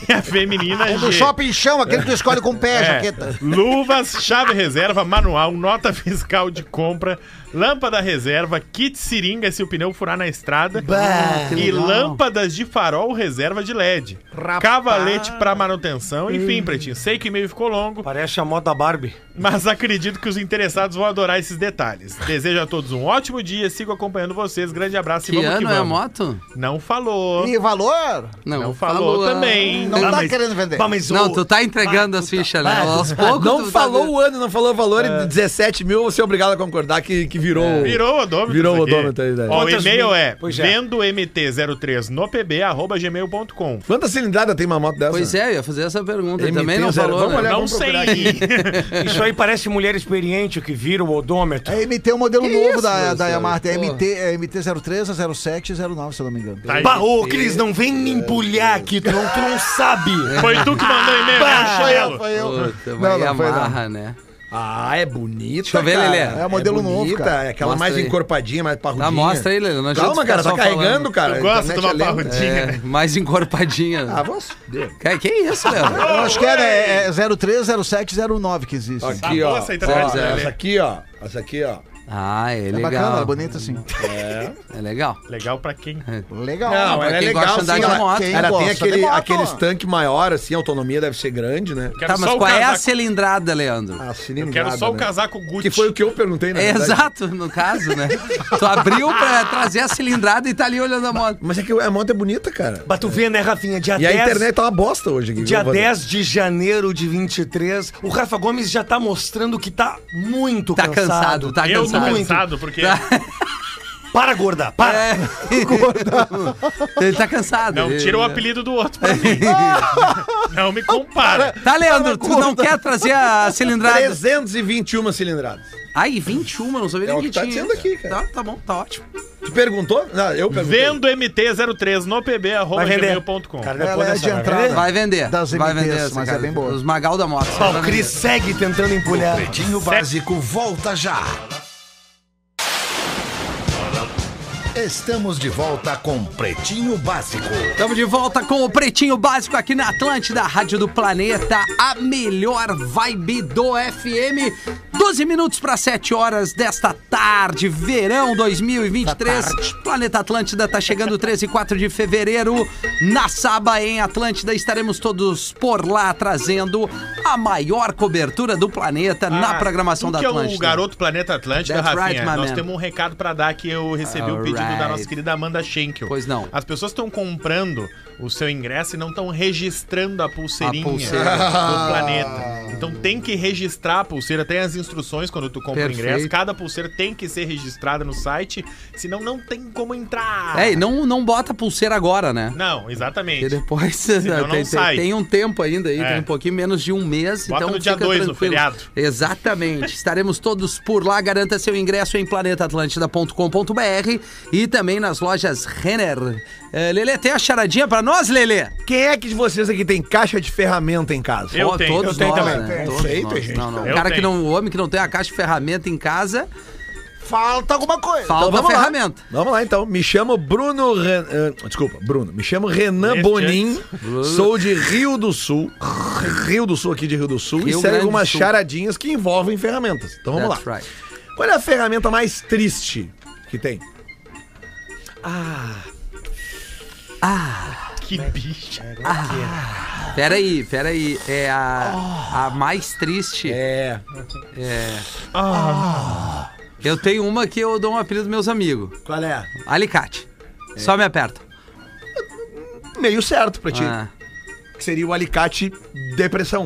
E a feminina G. O do shopping chão, aquele que tu escolhe com o pé, é, jaqueta. Luvas, chave reserva, manual, nota fiscal de compra, lâmpada reserva, kit seringa se o pneu furar na estrada. Bah, e lâmpadas de farol reserva de L E D. Rapaz. Cavalete pra manutenção. Enfim, hum. Pretinho, sei que o e-mail ficou longo. Parece a moto da Barbie. Mas acredito que os interessados vão adorar esses detalhes. Desejo a todos um ótimo dia, sigo acompanhando vocês. Grande abraço e vamos que vamos. É a moto? Não falou. E valor? Não, não falou, falou também. Não, não tá mas, querendo vender. Mas, não, tu tá entregando ah, as fichas, tá, né? Aos poucos, não falou tá o ano, não falou o valor é. E dezessete mil, você é obrigado a concordar que, que virou... É. Virou o odômetro. Virou o odômetro. Ó, o e-mail é, é. vendo M T zero três no pb arroba gmail ponto com. Quantas cilindradas tem uma moto dessa? Pois é, eu ia fazer essa pergunta. M T também não zero. Falou. Vamos olhar, não vamos sei. Isso aí parece mulher experiente que vira o odômetro. É M T, o um modelo que novo isso, da, da Yamaha. É M T zero três, zero sete, zero nove, se eu não me engano. Tá, Barô, que eles não vêm me empolhar aqui, tu não, tu não sabe. Foi tu que mandou e-mail, né? Foi eu, foi eu. Puta, mas não, não Yamaha, foi, né? Ah, é bonita, deixa eu ver, Lelê. É o modelo é bonita, novo, cara. É aquela mostra mais aí. Encorpadinha, mais parrudinha. Tá, mostra aí, Lelê. Não calma, cara, tá carregando, falando. Cara. Eu gosto de uma parrudinha. É, mais encorpadinha. Ah, vamos. Que, que é isso, Léo? Eu acho que era é, é zero três, zero sete, zero nove que existe. Aqui, ó. Nossa, então ó, ó essa aqui, ó. Essa aqui, ó. Ah, é legal. É bacana, é bonito assim. É. É legal. Legal pra quem? Legal. Não, pra ela quem é legal, gosta de andar de moto. Ela tem aquele, aqueles tanques maiores, assim, a autonomia deve ser grande, né? Tá, mas qual casaco... é a cilindrada, Leandro? A cilindrada, eu quero só o né? casaco Gucci. Que foi o que eu perguntei, né? É exato, no caso, né? Tu abriu pra trazer a cilindrada e tá ali olhando a moto. Mas é que a moto é bonita, cara. Mas tu vê, né, Rafinha? Dia e dez... a internet tá uma bosta hoje. Aqui, dia dez de janeiro de vinte e três, o Rafa Gomes já tá mostrando que tá muito tá cansado. Tá cansado, tá cansado. Tá cansado porque... Tá. Para, gorda, para! É. Gorda. Ele tá cansado. Não, tira o apelido do outro pra mim. Não me compara. Tá, Leandro, tu não quer trazer a cilindrada? trezentas e vinte e uma cilindradas. Ai, vinte e uma, não sabia nem é que, que tinha. Tá dizendo aqui, cara. Tá, tá bom, tá ótimo. Tu perguntou? Não, eu perguntei. Vendo M T zero três no pb arroba gmail ponto com. Cara, depois é de entrar. Vai vender. Das vai vender, essa, mas cara. É bem boa. Os Magal da moto. Ó, o Cris segue tentando empolhar. O Pretinho Básico volta já. Estamos de volta com Pretinho Básico. Estamos de volta com o Pretinho Básico aqui na Atlântida, Rádio do Planeta, a melhor vibe do F M. doze minutos para sete horas desta tarde, verão dois mil e vinte e três. Planeta Atlântida está chegando treze e quatro de fevereiro. Na Saba, em Atlântida, estaremos todos por lá trazendo a maior cobertura do planeta ah, na programação da Atlântida. Que é o garoto Planeta Atlântida, That's Rafinha. Right, nós man. temos um recado para dar que eu recebi o um pedido right. da nossa querida Amanda Schenkel. Pois não. As pessoas estão comprando o seu ingresso e não estão registrando a pulseirinha a pulseira. do planeta. Então tem que registrar a pulseira, tem as instruções quando tu compra Perfeito. o ingresso. Cada pulseira tem que ser registrada no site, senão não tem como entrar. É, e não, não bota pulseira agora, né? Não, exatamente. E depois senão não tem, sai. Tem, tem um tempo ainda aí, é. tem um pouquinho menos de um mês. Bota então no dia dois, no feriado. Exatamente. Estaremos todos por lá. Garanta seu ingresso em planeta atlântida ponto com ponto b r e também nas lojas Renner. É, Lelê, tem a charadinha pra nós, Lelê? Quem é que de vocês aqui tem caixa de ferramenta em casa? Eu oh, tenho. Todos eu nós, tenho também. Né? Todos Feito, nós. Gente. Não, não. O cara que não, o homem que não tem a caixa de ferramenta em casa... Falta alguma coisa. Falta então, vamos ferramenta. Lá. Vamos lá, então. Me chamo Bruno... Ren... Uh, desculpa, Bruno. Me chamo Renan Neste Bonin. É. Sou de Rio do Sul. Rio do Sul, aqui de Rio do Sul. Rio e segue algumas Sul. charadinhas que envolvem ferramentas. Então vamos That's lá. Right. Qual é a ferramenta mais triste que tem? Ah... Ah... Que bicha. Ah, peraí, peraí. É a, oh. a mais triste. É. É. Ah. Eu tenho uma que eu dou um apelido dos meus amigos. Qual é? Alicate. É. Só me aperta. Meio certo pra ti. Ah. Que seria o alicate depressão.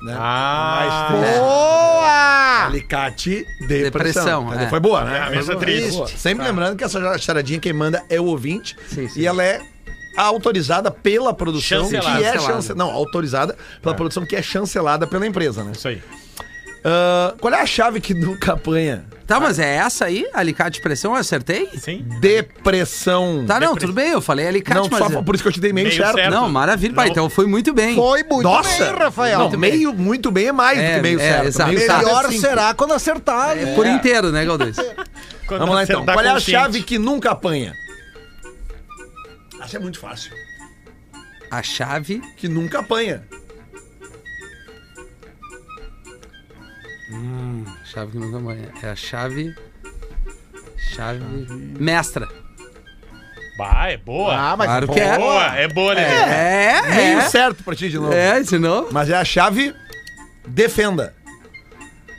Né? Ah. Mais triste. Boa! Alicate depressão. depressão é. Foi boa, né? É, a mesma triste. Boa. Sempre tá. lembrando que essa charadinha quem manda é o ouvinte. Sim, sim. E ela é... autorizada pela produção chancelada. que é chancelada. Não, autorizada pela é. produção que é chancelada pela empresa, né? Isso aí. Uh, qual é a chave que nunca apanha? Tá, ah. mas é essa aí? Alicate de pressão, eu acertei? Sim. Depressão. Tá, não, Depre... tudo bem, eu falei alicate, não, mas... Só, por isso que eu te dei meio, meio certo. certo. Não, maravilha, não. pai, então foi muito bem. Foi muito Nossa. bem, Rafael. Não, meio, bem. muito bem é mais é, do que meio é, certo. Exato. Melhor cinco. será quando acertar. É. Por inteiro, né, Galdês? Vamos lá, então. Qual é a chave que nunca apanha? Essa é muito fácil. A chave que nunca apanha. Hum, chave que nunca apanha. É a chave... Chave... chave. Mestra. Bah, é boa. Ah, mas claro boa. que é. Boa, é boa, né? É, é. Meio é. certo pra ti de novo. É, de novo. Mas é a chave... Defenda.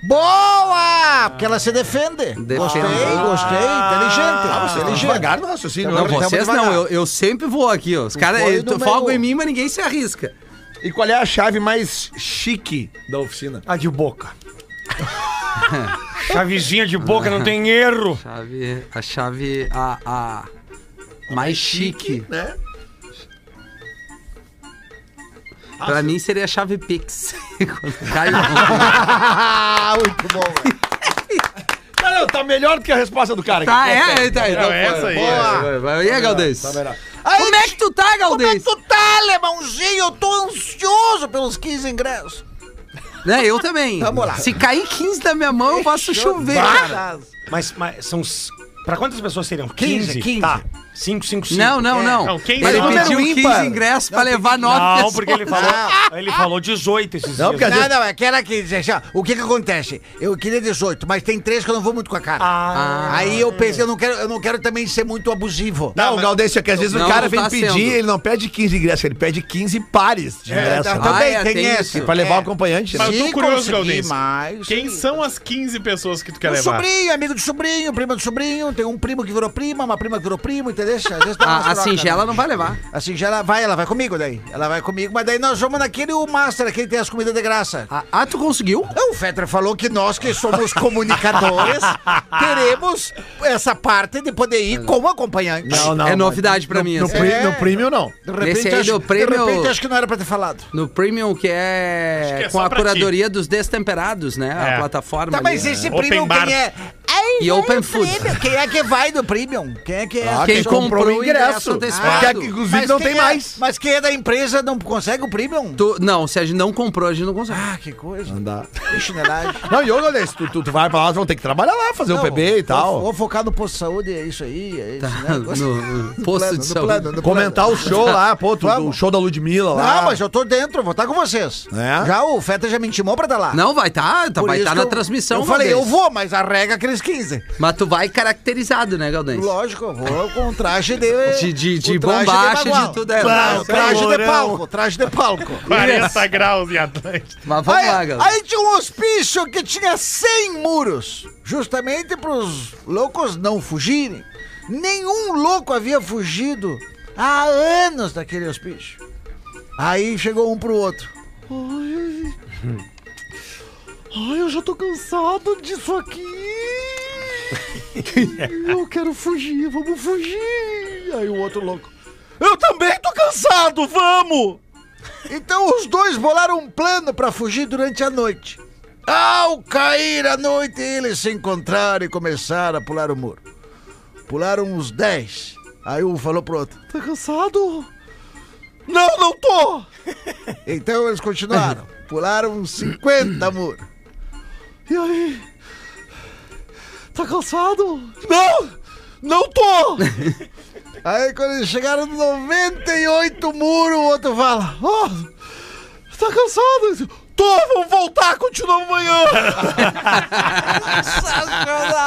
Boa! Porque ela se defende. defende. Gostei, ah, gostei. Inteligente. Ah, você é inteligente. Devagar no raciocínio. Não, vocês não. Eu, eu sempre vou aqui, ó. Os caras folgam em mim, mas ninguém se arrisca. E qual é a chave mais chique da oficina? A de boca. Chavezinha de boca, não tem erro. Chave, a chave... A, a, a mais chique. chique. Né? Ah, pra sim. mim seria a chave Pix. Cai o Muito bom, velho. Não, não, tá melhor do que a resposta do cara. Tá, é, é, tá. Então, é essa aí. Boa. É. E aí, Galdês? Tá melhor. Aí, como é que tu tá, Galdês? Como é que tu tá, alemãozinho? Eu tô ansioso pelos quinze ingressos. Né, eu também. Vamos lá. Se cair quinze da minha mão, eu faço chover. Mas, mas são... Pra quantas pessoas seriam? quinze? quinze. Tá. cinco, cinco, cinco. Não, não, não. não quinze, ele pediu quinze ingressos não, pra levar nove não, pessoas. Não, porque ele falou, ele falou dezoito esses não, dias. Não, gente... não, é que era quinze. O que que acontece? Eu queria dezoito, mas tem três que eu não vou muito com a cara. Ah. Aí eu pensei, eu não quero, eu não quero também ser muito abusivo. Não, não mas... Galdêncio, é que às vezes não, o cara vem tá pedir, sendo. ele não pede quinze ingressos, ele pede quinze pares de ingressos. É, tá, também ah, é, tem, tem esse. Pra levar é. o acompanhante. Mas né? eu tô curioso, Galdêncio. Quem são as quinze pessoas que tu quer o levar? Sobrinho, amigo do sobrinho, prima do sobrinho. Tem um primo que virou prima, uma prima que virou primo, entendeu? Deixa, deixa a, a singela né? não vai levar. A singela vai, ela vai comigo daí. Ela vai comigo, mas daí nós vamos naquele o Master, aquele que tem as comidas de graça. Ah, ah tu conseguiu? O Fetra falou que nós que somos comunicadores teremos essa parte de poder ir não, como acompanhante. Não, não, é novidade pra no, mim. No, assim. é. no Premium não. De repente, aí, acho, premium, de repente acho que não era pra ter falado. No Premium que é, que é com a curadoria ti. dos destemperados, né? É. A plataforma. Tá, ali, mas esse né? Premium quem é? Ai, E Open Food. Premium. Quem é que vai do Premium? Quem é que é? Ah, quem, quem comprou, comprou o ingresso. ingresso ah, que é que, inclusive não tem é, mais. Mas quem é da empresa não consegue o Premium? Tu, não, se a gente não comprou, a gente não consegue. Ah, que coisa. Não dá. Não, e olha, tu, tu, tu vai pra lá, vão ter que trabalhar lá, fazer não, o P B e tal. Vou focar no posto de saúde, é isso aí. É isso, tá, né? No, no posto plano, de saúde. Plano, plano, comentar o show lá, pô, tu, o show da Ludmilla lá. Não, mas eu tô dentro, vou estar com vocês. É? Já o Feta já me intimou pra estar lá. Não, vai estar, tá, vai estar na transmissão. Eu falei, eu vou, mas arrega aqueles quinze. Mas tu vai caracterizado, né, Galdêncio? Lógico, eu vou com traje de... de, de, de bombacha, de, de tudo. É, pra, traje calorão. de palco, traje de palco. quarenta graus em Atlântida. Mas vamos aí, lá, Galdêncio. Aí tinha um hospício que tinha cem muros, justamente pros loucos não fugirem. Nenhum louco havia fugido há anos daquele hospício. Aí chegou um pro outro. Ai, ai, eu já tô cansado disso aqui. Eu quero fugir, vamos fugir. Aí o outro louco. Eu também tô cansado, vamos! Então os dois bolaram um plano pra fugir durante a noite. Ao cair a noite, eles se encontraram e começaram a pular o muro. Pularam uns dez. Aí um falou pro outro. Tá cansado? Não, não tô! Então eles continuaram. Pularam uns cinquenta muros. E aí? Tá cansado? Não! Não tô! Aí quando eles chegaram no noventa e oito muros, o outro fala: ó, oh, tá cansado? Tô, vamos voltar, continuamos amanhã!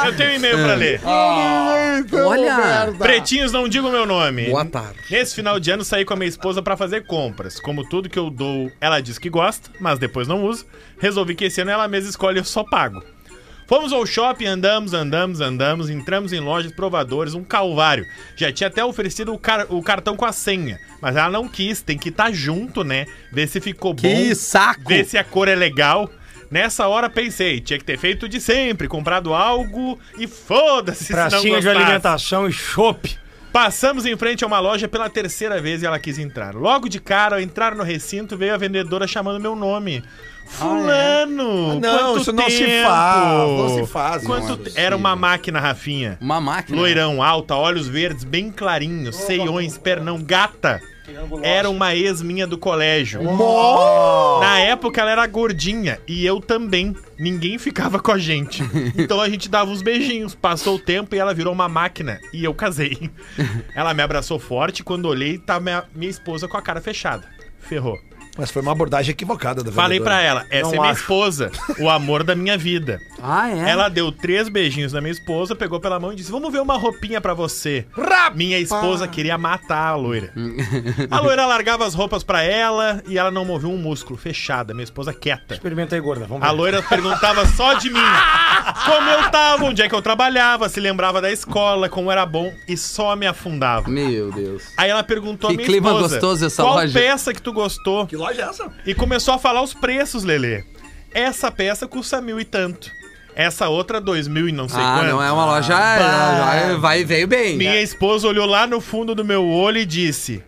Eu tenho um e-mail pra ler. Ah, olha! Pretinhos, não digo meu nome. Boa tarde. Nesse final de ano saí com a minha esposa pra fazer compras. Como tudo que eu dou, ela diz que gosta, mas depois não usa. Resolvi que esse ano ela mesma escolhe e eu só pago. Fomos ao shopping, andamos, andamos, andamos, entramos em lojas, provadores, um calvário. Já tinha até oferecido o, car- o cartão com a senha, mas ela não quis, tem que estar junto, né? Ver se ficou bom, que saco. Ver se a cor é legal. Nessa hora pensei, tinha que ter feito de sempre, comprado algo e foda-se se não gostasse. Pracinha de alimentação e chopp. Passamos em frente a uma loja pela terceira vez e ela quis entrar. Logo de cara, ao entrar no recinto, veio a vendedora chamando meu nome. Fulano! Ah, é? Não, isso tempo? não se faz. Não se faz. Quanto não é era uma máquina, Rafinha. Uma máquina? Loirão, alta, olhos verdes, bem clarinhos, oh, seiões, oh, pernão, gata. Era uma ex minha do colégio. Oh. Na época ela era gordinha e eu também. Ninguém ficava com a gente. Então a gente dava uns beijinhos. Passou o tempo e ela virou uma máquina e eu casei. Ela me abraçou forte. Quando olhei, tava minha, minha esposa com a cara fechada. Ferrou. Mas foi uma abordagem equivocada da Falei vendedora. pra ela, essa Não é minha acho. esposa, o amor da minha vida. Ah, é? Ela deu três beijinhos na minha esposa, pegou pela mão e disse, vamos ver uma roupinha pra você. Rapa! Minha esposa queria matar a loira. A loira largava as roupas pra ela e ela não moveu um músculo, fechada, minha esposa quieta. Experimentei gorda, vamos ver. A loira perguntava só de mim, como eu tava, onde é que eu trabalhava, se lembrava da escola, como era bom e só me afundava. Meu Deus. Aí ela perguntou que a minha clima esposa, gostoso essa qual loja? peça que tu gostou? Que loja é essa? E começou a falar os preços, Lelê. Essa peça custa mil e tanto. Essa outra, dois mil e não sei ah, quanto. Ah, não é uma loja... Ah, vai veio bem. Minha né? esposa olhou lá no fundo do meu olho e disse...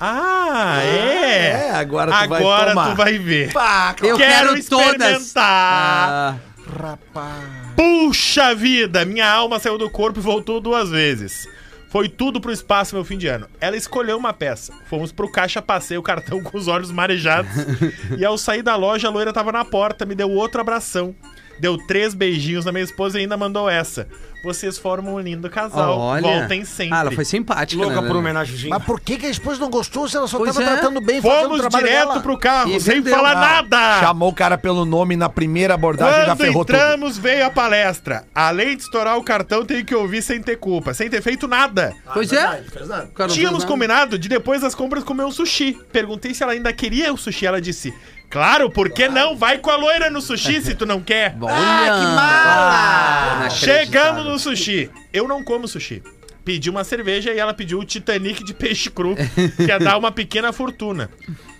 Ah, é? é agora tu agora vai tomar. tu vai ver. Pá, eu quero, quero experimentar. Todas. Ah, rapaz. Puxa vida, minha alma saiu do corpo e voltou duas vezes. Foi tudo pro espaço meu fim de ano. Ela escolheu uma peça. Fomos pro caixa, passei o cartão com os olhos marejados. E ao sair da loja, a loira tava na porta, me deu outro abração. Deu três beijinhos na minha esposa e ainda mandou essa. Vocês formam um lindo casal. Olha. Voltem sempre. Ah, ela foi simpática, Louca né? Louca por homenagemzinho. Mas por que, que a esposa não gostou se ela só pois tava é. tratando bem, fazendo Fomos direto dela. pro carro, e sem vendeu. falar ah, nada. Chamou o cara pelo nome na primeira abordagem Quando já ferrou entramos, tudo. veio a palestra. Além de estourar o cartão, tenho que ouvir sem ter culpa, sem ter feito nada. Ah, pois é. Nada. Tínhamos nada. combinado de depois das compras comer um sushi. Perguntei se ela ainda queria o sushi. Ela disse... Claro, por que claro. não? Vai com a loira no sushi se tu não quer. Bom, ah, que mala! Chegamos no sushi. Eu não como sushi. Pedi uma cerveja e ela pediu o Titanic de peixe cru, que ia dar uma pequena fortuna.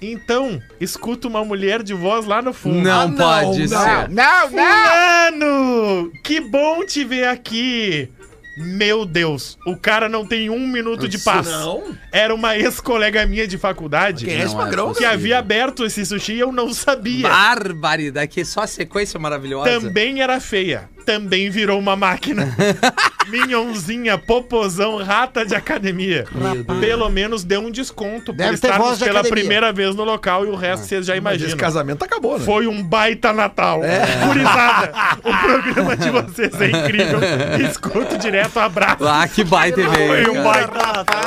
Então, escuto uma mulher de voz lá no fundo. Não, ah, não pode não, ser. Não, não! Mano, que bom te ver aqui. Meu Deus, o cara não tem um minuto de paz. Não? Era uma ex-colega minha de faculdade que, não, padrão, é que havia aberto esse sushi e eu não sabia. Barbaridade, que só a sequência maravilhosa. Também era feia. também virou uma máquina. Minhonzinha, popozão, rata de academia. Pelo menos deu um desconto por estarmos pela primeira vez no local e o resto vocês já imaginam. Esse casamento acabou, né? Foi um baita Natal. Gurizada, o programa de vocês é incrível. Escuto direto, abraço. Ah, que baita e-mail. Foi um baita Natal.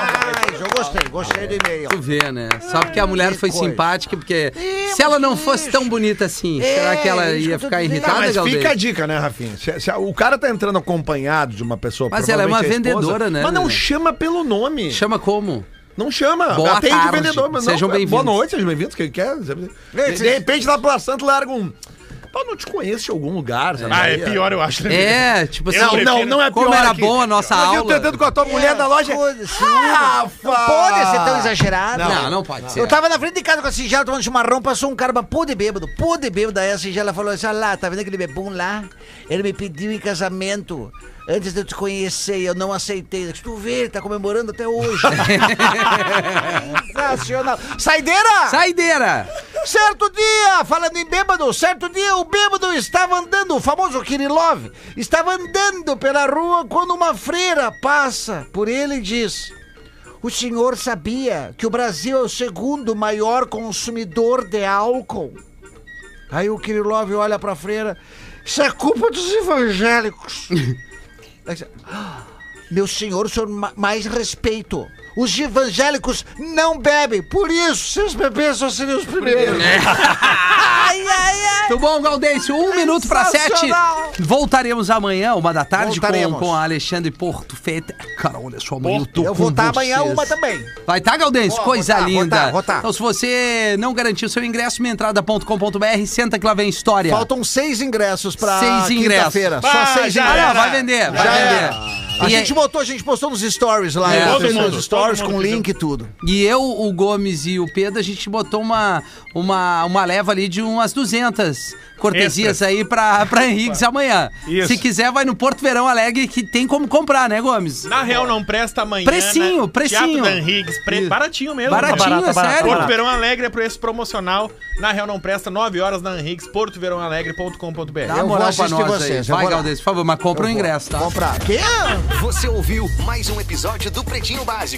Eu gostei, gostei do e-mail. Tu vê, né? Só porque a mulher foi simpática, porque se ela não fosse tão bonita assim, será que ela ia ficar irritada? Mas fica a dica, né, Rafinha? Se o cara tá entrando acompanhado de uma pessoa... Mas ela é uma vendedora, né? Mas não chama pelo nome. Chama como? Não chama. Boa tarde. Vendedor, mas sejam bem-vindos. Boa noite, sejam bem-vindos. Quem quer? De repente, lá pela Santa, larga um... Eu não te conheço de algum lugar, sabe? Ah, é pior, eu acho. É, tipo assim... Não, prefiro... não, não é pior. Como era que... boa a nossa eu aula. Eu tentando com a tua mulher é, da loja... Rafa! Não pode ser tão exagerado. Não, não, não pode não. ser. Eu tava na frente de casa com a Singela tomando chimarrão, passou um cara, mas pô de bêbado, pô de bêbado. Aí a Singela falou assim, olha lá, tá vendo aquele bebum lá? Ele me pediu em casamento... Antes de eu te conhecer, eu não aceitei. Tu vê, ele tá comemorando até hoje. Sensacional. Saideira! Saideira! Certo dia, falando em bêbado, certo dia o bêbado estava andando, o famoso Kirilov, estava andando pela rua quando uma freira passa por ele e diz... O senhor sabia que o Brasil é o segundo maior consumidor de álcool? Aí o Kirilov olha pra freira... Isso é culpa dos evangélicos. Meu senhor, o senhor mais respeito. Os evangélicos não bebem. Por isso, se eles bebessem, só seriam os primeiros. É. ai, ai, ai. Tudo bom, Gaudêncio? Um minuto para sete. Voltaremos amanhã, uma da tarde, com, com a Alexandre Porto Fete. Cara, olha só, amanhã eu tô eu com vou estar amanhã uma também. Vai tá, Gaudêncio? Coisa vou tá, linda. Vou tá, vou tá. Então, se você não garantiu seu ingresso, minha entrada ponto com ponto b r, senta que lá vem história. Faltam seis ingressos para quinta-feira. Só seis ingressos. Ah, vai vender, vai já vender. É. A e gente é... botou, a gente postou nos stories lá. É, todo mundo, nos stories todo mundo com link viu. E tudo. E eu, o Gomes e o Pedro, a gente botou uma, uma, uma leva ali de umas duzentas cortesias extra. Aí pra, pra Henriques amanhã. Isso. Se quiser, vai no Porto Verão Alegre, que tem como comprar, né, Gomes? Na real, não presta amanhã. Precinho, né? Precinho. Teatro da Henriques, pre... baratinho mesmo. Baratinho, tá barato, é barato, sério. Barato. Porto Verão Alegre é preço promocional. Na real, não presta, nove horas na Henriques, porto verão alegre ponto com ponto b r. Dá uma moral pra nós vocês. Vai, Galdês, por favor, mas compra o um ingresso, tá? Comprar. Que? Você ouviu mais um episódio do Pretinho Básico.